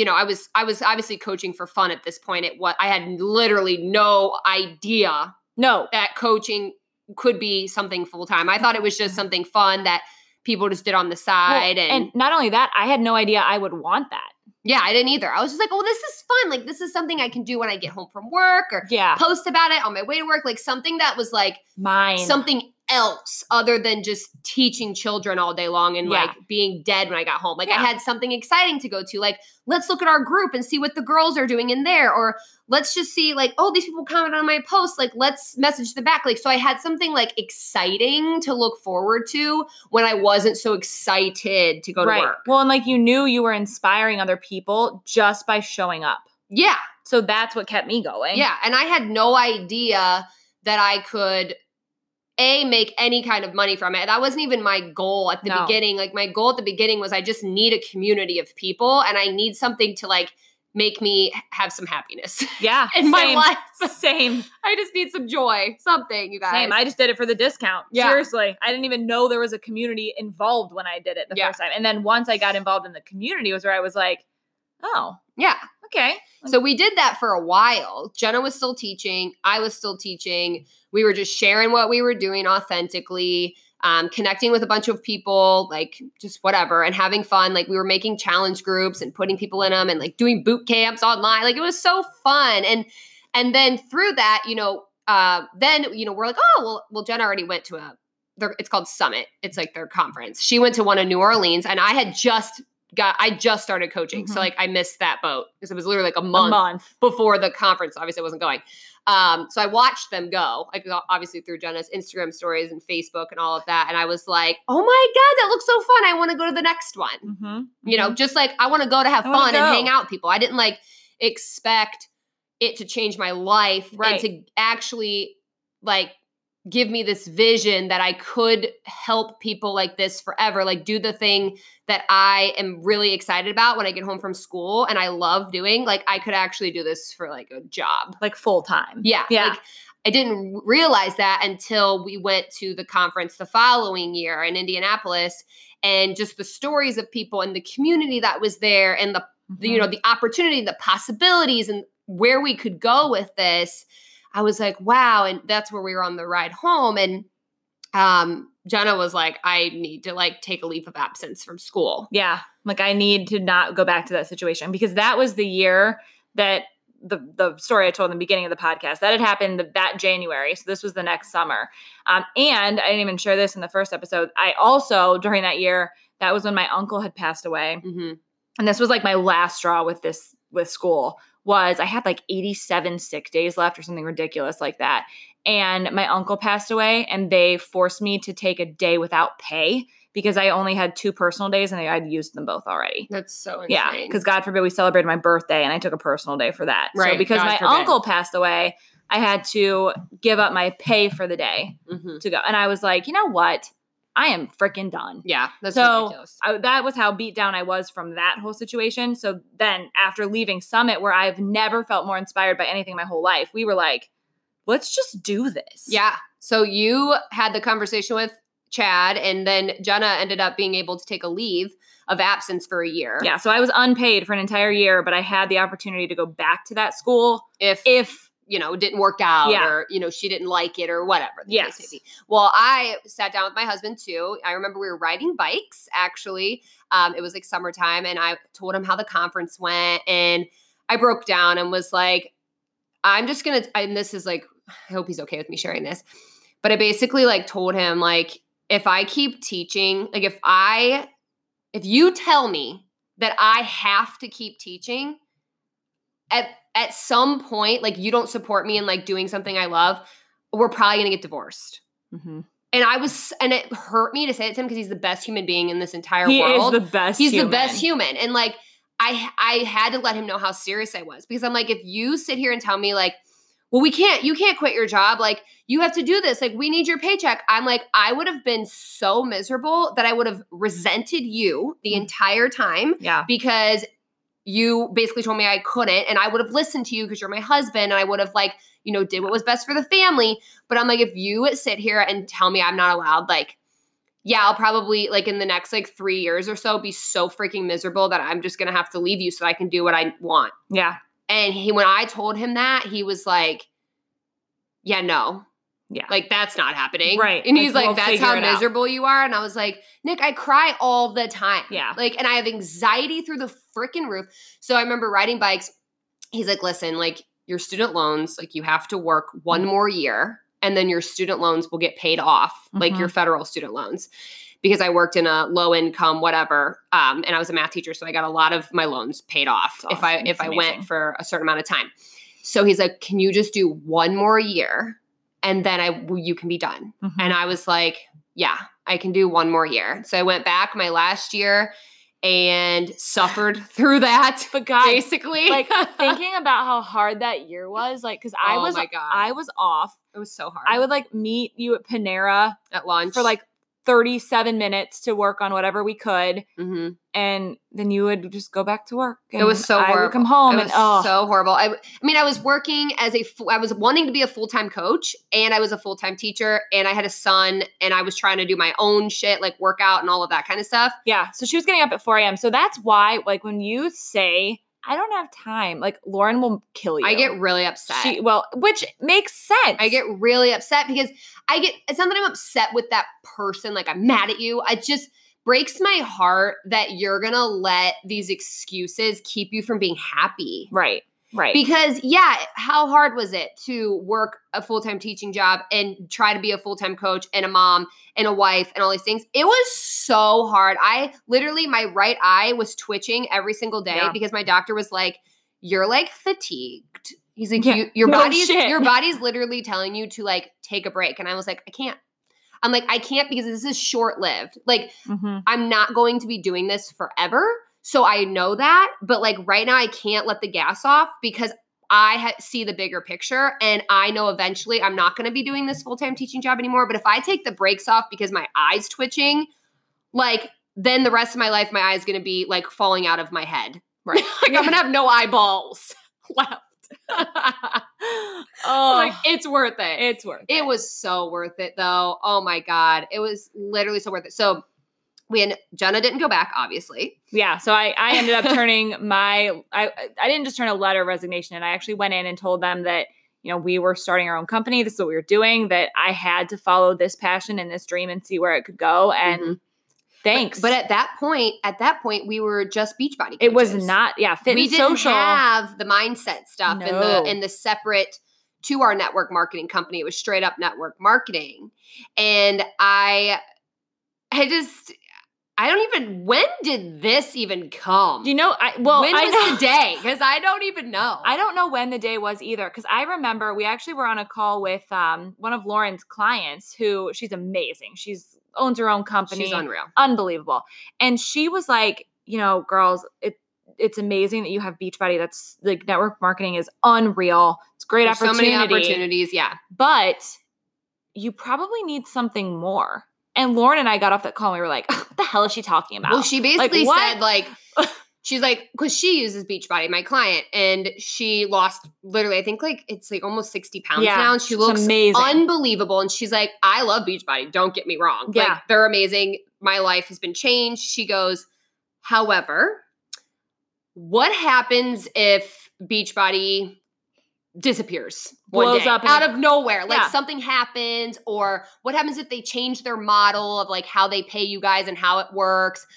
know, I was obviously coaching for fun at this point. I had literally no idea that coaching could be something full-time. I thought it was just something fun that people just did on the side. Well, and not only that, I had no idea I would want that. Yeah, I didn't either. I was just like, oh, this is fun. Like, this is something I can do when I get home from work or post about it on my way to work. Like something that was like mine, something else other than just teaching children all day long and like being dead when I got home. Like I had something exciting to go to. Like, let's look at our group and see what the girls are doing in there. Or let's just see like, oh, these people commented on my post. Like, let's message them back. Like, so I had something like exciting to look forward to when I wasn't so excited to go to work. Well, and like you knew you were inspiring other people just by showing up. Yeah. So that's what kept me going. Yeah. And I had no idea that I could make any kind of money from it. That wasn't even my goal at the beginning. Like my goal at the beginning was I just need a community of people and I need something to like make me have some happiness. Yeah. in my life. Same. I just need some joy, something, you guys. Same. I just did it for the discount. Yeah. Seriously. I didn't even know there was a community involved when I did it the first time. And then once I got involved in the community was where I was like, oh. Yeah. Okay. So we did that for a while. Jenna was still teaching. I was still teaching. We were just sharing what we were doing authentically, connecting with a bunch of people, like just whatever, and having fun. Like we were making challenge groups and putting people in them and like doing boot camps online. Like it was so fun. And then through that, then we're like, oh, well, Jenna already went to it's called Summit. It's like their conference. She went to one in New Orleans and I had just started coaching. Mm-hmm. So like I missed that boat because it was literally like a month before the conference. Obviously I wasn't going. So I watched them go, like obviously through Jenna's Instagram stories and Facebook and all of that. And I was like, oh my God, that looks so fun. I want to go to the next one. Mm-hmm. You know, just like I want to go to have fun and hang out with people. I didn't like expect it to change my life and to actually like give me this vision that I could help people like this forever, like do the thing that I am really excited about when I get home from school and I love doing. Like I could actually do this for like a job. Like full time. Yeah. Yeah. Like, I didn't realize that until we went to the conference the following year in Indianapolis and just the stories of people and the community that was there and the opportunity, the possibilities and where we could go with this. I was like, wow. And that's where we were on the ride home. And Jenna was like, I need to like take a leave of absence from school. Yeah. Like I need to not go back to that situation because that was the year that the story I told in the beginning of the podcast, that had happened that January. So this was the next summer. And I didn't even share this in the first episode. I also, during that year, that was when my uncle had passed away. Mm-hmm. And this was like my last straw with school. I had like 87 sick days left or something ridiculous like that. And my uncle passed away and they forced me to take a day without pay because I only had 2 personal days and I'd used them both already. That's so insane. Yeah, because God forbid we celebrated my birthday and I took a personal day for that. Right, so because my uncle passed away, I had to give up my pay for the day to go. And I was like, you know what? I am freaking done. Yeah, that's ridiculous. That was how beat down I was from that whole situation. So then after leaving Summit, where I've never felt more inspired by anything in my whole life, we were like, let's just do this. Yeah. So you had the conversation with Chad, and then Jenna ended up being able to take a leave of absence for a year. Yeah, so I was unpaid for an entire year, but I had the opportunity to go back to that school if it didn't work out or, she didn't like it or whatever. Yes. Case may be. Well, I sat down with my husband too. I remember we were riding bikes actually. It was like summertime and I told him how the conference went and I broke down and was like, I'm just going to, and this is like, I hope he's okay with me sharing this, but I basically like told him like, if I keep teaching, like if you tell me that I have to keep teaching at some point, like you don't support me in like doing something I love, we're probably going to get divorced. Mm-hmm. And it hurt me to say it to him because he's the best human being in this entire world. He's the best human. And like, I had to let him know how serious I was because I'm like, if you sit here and tell me like, well, you can't quit your job. Like you have to do this. Like we need your paycheck. I'm like, I would have been so miserable that I would have resented you the entire time because you basically told me I couldn't, and I would have listened to you because you're my husband, and I would have did what was best for the family. But I'm like, if you sit here and tell me I'm not allowed, like, I'll probably like in the next like 3 years or so be so freaking miserable that I'm just going to have to leave you so I can do what I want. Yeah. And when I told him that, he was like, yeah, no. Yeah. Like that's not happening. Right. And he's like, that's how miserable you are. And I was like, Nick, I cry all the time. Yeah. Like, and I have anxiety through the freaking roof. So I remember riding bikes. He's like, listen, like your student loans, like you have to work 1 more year and then your student loans will get paid off, like your federal student loans, because I worked in a low income, whatever. And I was a math teacher. So I got a lot of my loans paid off if I went for a certain amount of time. So he's like, can you just do one more year? And then you can be done. Mm-hmm. And I was like, yeah, I can do one more year. So I went back my last year and suffered through that, but God, basically. Like thinking about how hard that year was, like, cause I was off. It was so hard. I would like meet you at Panera at lunch for like 37 minutes to work on whatever we could. Mm-hmm. And then you would just go back to work. It was so horrible. I would come home. So horrible. I mean, I was working I was wanting to be a full-time coach, and I was a full-time teacher, and I had a son, and I was trying to do my own shit, like workout and all of that kind of stuff. Yeah. So she was getting up at 4 a.m. So that's why, like, when you say, I don't have time, like, Lauren will kill you. I get really upset. Which makes sense. I get really upset because it's not that I'm upset with that person, like I'm mad at you. It just breaks my heart that you're going to let these excuses keep you from being happy. Right, right. Because, yeah, how hard was it to work a full-time teaching job and try to be a full-time coach and a mom and a wife and all these things? It was so hard. I literally, my right eye was twitching every single day because my doctor was like, you're like fatigued. He's like, your body's literally telling you to like take a break. And I was like, I can't. I'm like, I can't because this is short-lived. Like I'm not going to be doing this forever. So I know that, but like right now I can't let the gas off because I see the bigger picture, and I know eventually I'm not going to be doing this full-time teaching job anymore. But if I take the breaks off because my eye's twitching, like then the rest of my life, my eye's going to be like falling out of my head. Right. Like I'm going to have no eyeballs left. It's worth it. It's worth it. It was so worth it though. Oh my God. It was literally so worth it. So Jenna didn't go back, obviously. Yeah. So I ended up turning I didn't just turn a letter of resignation. And I actually went in and told them that, you know, we were starting our own company. This is what we were doing, that I had to follow this passion and this dream and see where it could go. And thanks. But at that point, we were just Beachbody coaches. It was not, fit and social. We didn't have the mindset stuff and the separate to our network marketing company. It was straight up network marketing. And I don't even, when did this even come? Do you know, the day? Because I don't even know. I don't know when the day was either. Because I remember we actually were on a call with one of Lauren's clients who, she's amazing. She's owns her own company. She's unreal. Unbelievable. And she was like, you know, girls, it's amazing that you have Beachbody. That's like network marketing is unreal. It's a great opportunity. So many opportunities, yeah. But you probably need something more. And Lauren and I got off that call and we were like, what the hell is she talking about? Well, she basically said she's like, because she uses Beachbody, my client, and she lost literally, I think it's like almost 60 pounds now. And she looks amazing. Unbelievable. And she's like, I love Beachbody. Don't get me wrong. Yeah. Like, they're amazing. My life has been changed. She goes, however, what happens if Beachbody disappears one day out of nowhere? Like something happens, or what happens if they change their model of like how they pay you guys and how it works?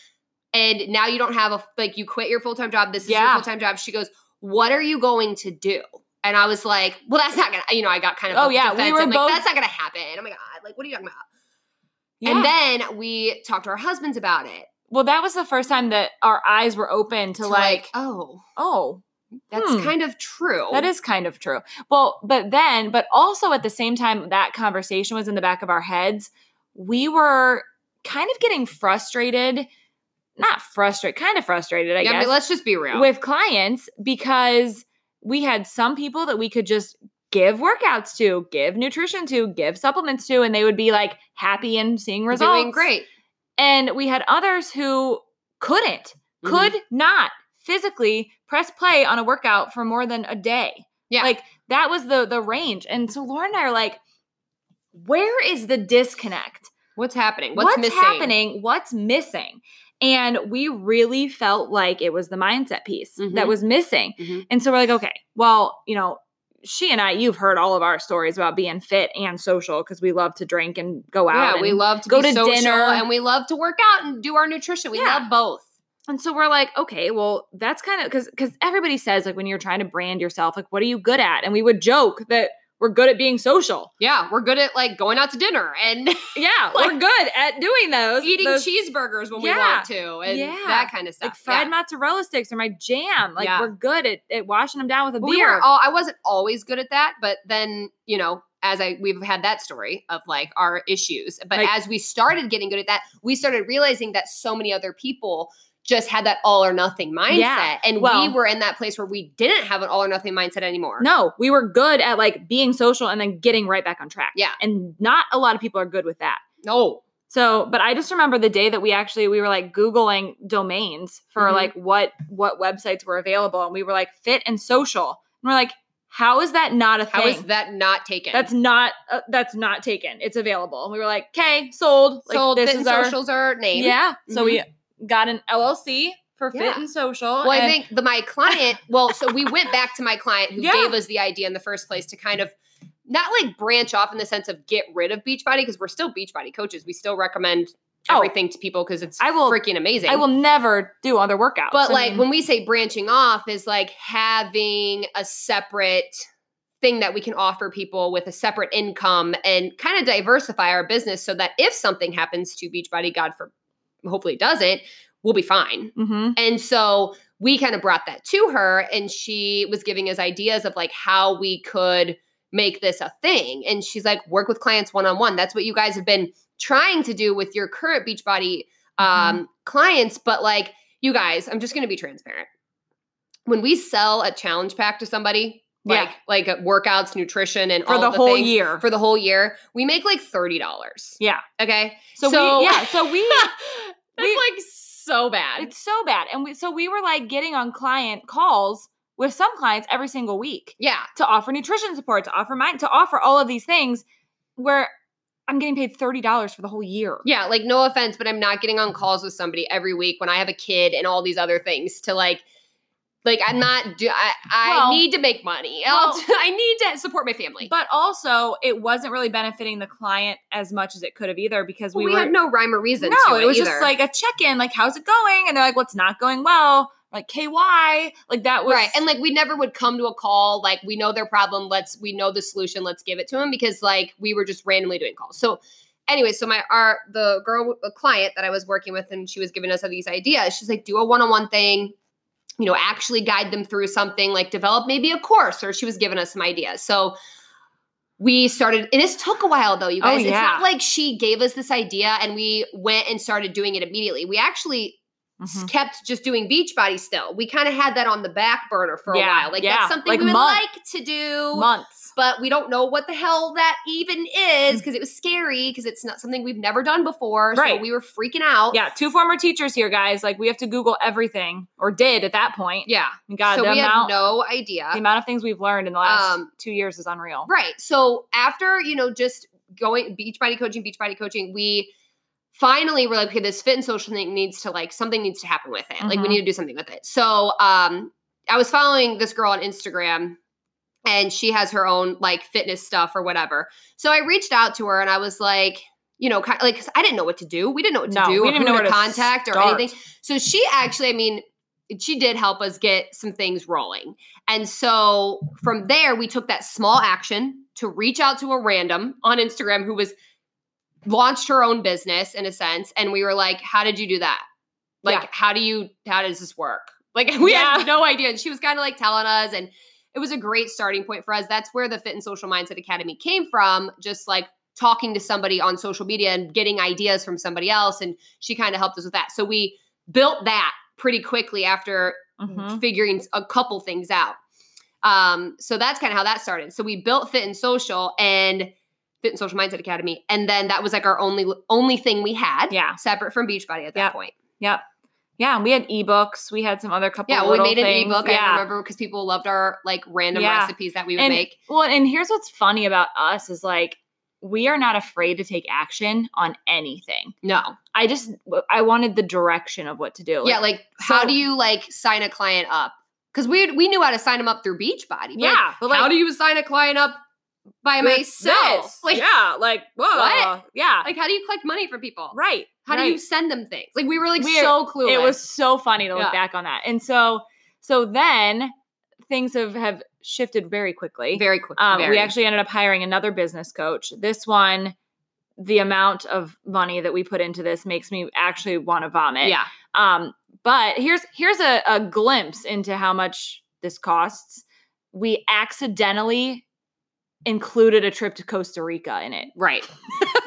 And now you don't have you quit your full-time job. This is your full-time job. She goes, what are you going to do? And I was like, well, that's not going to, you know, I got kind of, we were both, that's not going to happen. Oh my God. Like, what are you talking about? Yeah. And then we talked to our husbands about it. Well, that was the first time that our eyes were open to oh, that's kind of true. That is kind of true. Well, but also at the same time that conversation was in the back of our heads, we were kind of getting frustrated, I guess. I mean, let's just be real. With clients, because we had some people that we could just give workouts to, give nutrition to, give supplements to, and they would be like happy and seeing results. Doing great. And we had others who could not physically press play on a workout for more than a day. Yeah. Like that was the range. And so Lauren and I are like, where is the disconnect? What's happening? What's missing? And we really felt like it was the mindset piece that was missing. Mm-hmm. And so we're like, okay, well, you know, she and I, you've heard all of our stories about being fit and social because we love to drink and go out. Yeah, we love to go to dinner and we love to work out and do our nutrition. We love both. And so we're like, okay, well, that's kind of because everybody says like when you're trying to brand yourself, like what are you good at? And we would joke that we're good at being social. Yeah. We're good at like going out to dinner and yeah, like, we're good at doing those. Eating those cheeseburgers when we want to and that kind of stuff. Like fried mozzarella sticks are my jam. Like we're good at washing them down with a beer. I wasn't always good at that, but then, you know, as we've had that story of like our issues. But like, as we started getting good at that, we started realizing that so many other people just had that all or nothing mindset. Yeah. And we were in that place where we didn't have an all or nothing mindset anymore. No, we were good at like being social and then getting right back on track. Yeah. And not a lot of people are good with that. No. So, but I just remember the day that we were like Googling domains for like what websites were available. And we were like Fit and Social. And we're like, how is that not a thing? How is that not taken? That's not taken. It's available. And we were like, okay, sold. Like, sold. Fit and Social's our name. Yeah. So we got an LLC for Fit and Social. Well, I think so we went back to my client who gave us the idea in the first place to kind of not like branch off in the sense of get rid of Beachbody, because we're still Beachbody coaches. We still recommend everything to people because it's freaking amazing. I will never do other workouts. But like when we say branching off is like having a separate thing that we can offer people with a separate income and kind of diversify our business so that if something happens to Beachbody, God forbid, hopefully doesn't, we'll be fine. Mm-hmm. And so we kind of brought that to her and she was giving us ideas of like how we could make this a thing. And she's like, work with clients one-on-one. That's what you guys have been trying to do with your current Beachbody clients. But like, you guys, I'm just going to be transparent. When we sell a challenge pack to somebody, like workouts, nutrition, and for the whole year, we make like $30. Yeah. Okay. So we that's like so bad. It's so bad. And we were like getting on client calls with some clients every single week. Yeah. To offer nutrition support, to offer all of these things where I'm getting paid $30 for the whole year. Yeah. Like no offense, but I'm not getting on calls with somebody every week when I have a kid and all these other things to like I'm not. I need to make money. I need to support my family. But also, it wasn't really benefiting the client as much as it could have either because we had no rhyme or reason. No, it was just like a check-in. Like, how's it going? And they're like, well, it's not going well. Like, KY. Like that was right. And like we never would come to a call. Like we know their problem. We know the solution. Let's give it to them because like we were just randomly doing calls. So. Anyway, so the client that I was working with, and she was giving us all these ideas. She's like, do a one-on-one thing. You know, actually guide them through something, like develop maybe a course, or she was giving us some ideas. So we started, and this took a while though, you guys. Oh, yeah. It's not like she gave us this idea and we went and started doing it immediately. We actually kept just doing Beachbody still. We kind of had that on the back burner for a while. Like that's something like we would like to do. Months. But we don't know what the hell that even is because it was scary because it's not something we've never done before. Right. So we were freaking out. Yeah. 2 former teachers here, guys. Like we have to Google everything or did at that point. Yeah. God, so we had no idea. The amount of things we've learned in the last 2 years is unreal. Right. So after, you know, just going Beachbody coaching, we finally we're like, okay, this Fit and Social thing something needs to happen with it. Mm-hmm. Like we need to do something with it. So I was following this girl on Instagram and she has her own like fitness stuff or whatever. So I reached out to her and I was like, you know, kind of, like, cause I didn't know what to do. We didn't know what to do. We didn't know where to contact or anything. So she actually, I mean, she did help us get some things rolling. And so from there, we took that small action to reach out to a random on Instagram who was launched her own business in a sense. And we were like, how did you do that? Like, how does this work? Like we had no idea. And she was kind of like telling us, and it was a great starting point for us. That's where the Fit and Social Mindset Academy came from. Just like talking to somebody on social media and getting ideas from somebody else. And she kind of helped us with that. So we built that pretty quickly after figuring a couple things out. So that's kind of how that started. So we built Fit and Social Mindset Academy. And then that was like our only thing we had separate from Beachbody at that point. Yep. Yeah. And we had ebooks. We had some other couple of little things. Yeah, we made an ebook. I remember because people loved our like random recipes that we would make. Well, and here's what's funny about us is like we are not afraid to take action on anything. No. I wanted the direction of what to do. Yeah. Like how do you like sign a client up? Because we knew how to sign them up through Beachbody. Yeah. But how do you sign a client up? By myself. Like, yeah. Like, whoa. What? Yeah. Like, how do you collect money from people? Right. How do you send them things? Like, we were like so clueless. It was so funny to look back on that. And so then things have shifted very quickly. We actually ended up hiring another business coach. This one, the amount of money that we put into this makes me actually want to vomit. Yeah. But here's a glimpse into how much this costs. We accidentally included a trip to Costa Rica in it. Right.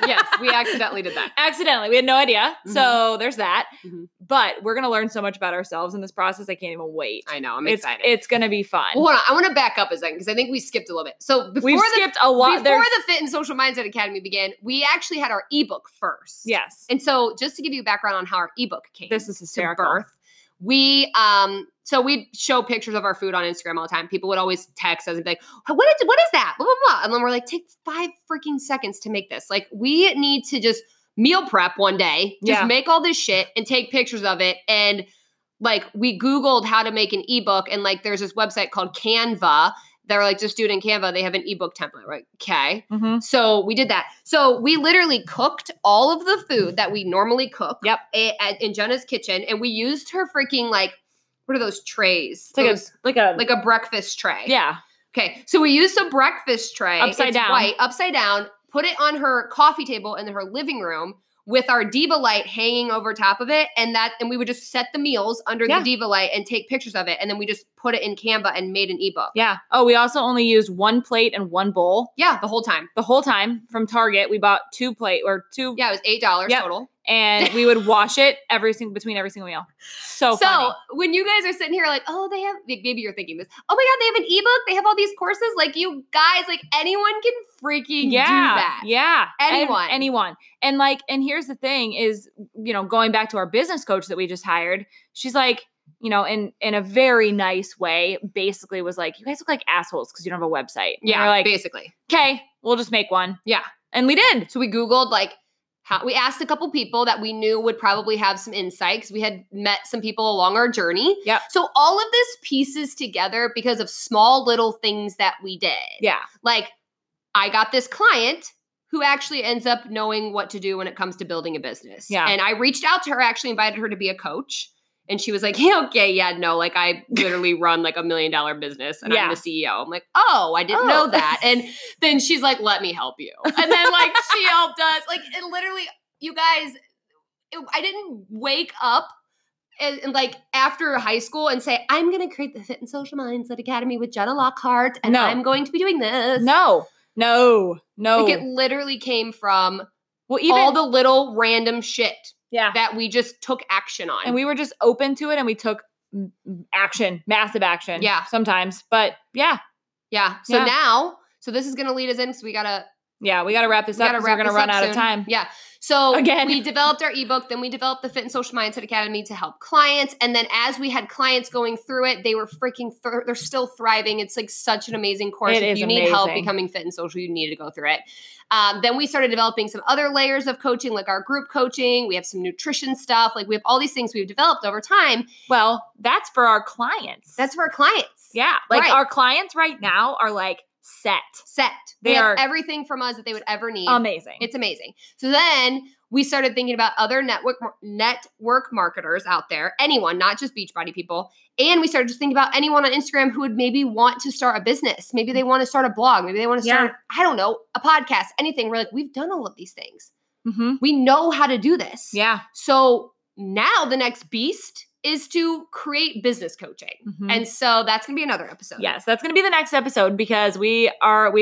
Yes, we accidentally did that. Accidentally. We had no idea. Mm-hmm. So there's that. Mm-hmm. But we're going to learn so much about ourselves in this process. I can't even wait. I know. I'm excited. It's going to be fun. Well, hold on. I want to back up a second because I think we skipped a little bit. So before the Fit and Social Mindset Academy began, we actually had our ebook first. Yes. And so just to give you a background on how our ebook came. This is hysterical. To birth. We, so we'd show pictures of our food on Instagram all the time. People would always text us and be like, what is that? Blah, blah, blah. And then we're like, take 5 freaking seconds to make this. Like, we need to just meal prep one day, make all this shit and take pictures of it. And like, we Googled how to make an ebook, and like, there's this website called Canva. They're like, just do it in Canva. They have an ebook template. We're like, okay. Mm-hmm. So we did that. So we literally cooked all of the food that we normally cook in Jenna's kitchen. And we used her freaking, like, what are those trays? It's like a breakfast tray. Yeah. Okay. So we used a breakfast tray. Upside down. Put it on her coffee table in her living room with our Diva light hanging over top of it. And we would just set the meals under the Diva light and take pictures of it. And then we just put it in Canva and made an ebook. Yeah. Oh, we also only used one plate and one bowl. Yeah. The whole time from Target. We bought 2 plates. Yeah. It was $8 total. And we would wash it between every single meal. So funny. When you guys are sitting here like, oh, they have, maybe you're thinking this, oh my God, they have an ebook. They have all these courses. Like, you guys, like, anyone can freaking do that. Yeah. Anyone. And like, and here's the thing is, you know, going back to our business coach that we just hired, she's like, you know, in a very nice way, basically was like, you guys look like assholes because you don't have a website. Yeah. And we're like, basically, okay, we'll just make one. Yeah. And we did. So we Googled, like, we asked a couple people that we knew would probably have some insights. We had met some people along our journey. Yeah. So all of this pieces together because of small little things that we did. Yeah. Like, I got this client who actually ends up knowing what to do when it comes to building a business. Yeah. And I reached out to her, actually invited her to be a coach. And she was like, yeah, okay, yeah, no, like, I literally run like $1 million business and I'm the CEO. I'm like, oh, I didn't know that. And then she's like, let me help you. And then, like, she helped us. Like, it literally, you guys, I didn't wake up and like after high school and say, I'm going to create the Fit and Social Mindset Academy with Jenna Lockhart and I'm going to be doing this. No. Like, it literally came from all the little random shit. Yeah. That we just took action on. And we were just open to it and we took action, massive action. Yeah. Sometimes. But yeah. Yeah. So now, so this is going to lead us in because we got to. Yeah. We got to wrap this up because we're going to run out of time. Yeah. So we developed our ebook. Then we developed the Fit and Social Mindset Academy to help clients. And then as we had clients going through it, they were freaking, they're still thriving. It's like such an amazing course. If you need help becoming fit and social, you need to go through it. Then we started developing some other layers of coaching, like our group coaching. We have some nutrition stuff. Like, we have all these things we've developed over time. Well, that's for our clients. Yeah. Like, our clients right now are like set. They have everything from us that they would ever need. Amazing. It's amazing. So then we started thinking about other network marketers out there, anyone, not just Beachbody people. And we started just thinking about anyone on Instagram who would maybe want to start a business. Maybe they want to start a blog. Maybe they want to start, I don't know, a podcast, anything. We're like, we've done all of these things. Mm-hmm. We know how to do this. Yeah. So now the next beast is to create business coaching. Mm-hmm. And so that's going to be another episode. Yes, that's going to be the next episode because we've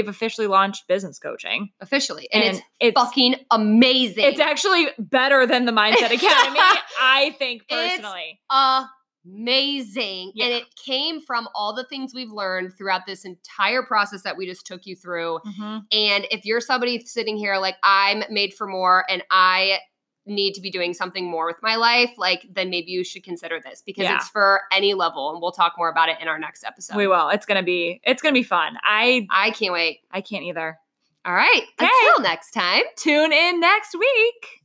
officially launched business coaching. Officially. And it's fucking amazing. It's actually better than the Mindset Academy, I think, personally. It's amazing. Yeah. And it came from all the things we've learned throughout this entire process that we just took you through. Mm-hmm. And if you're somebody sitting here like, I'm made for more and I need to be doing something more with my life, like, then maybe you should consider this because it's for any level. And we'll talk more about it in our next episode. We will. It's going to be fun. I can't wait. I can't either. All right. Okay. Until next time. Tune in next week.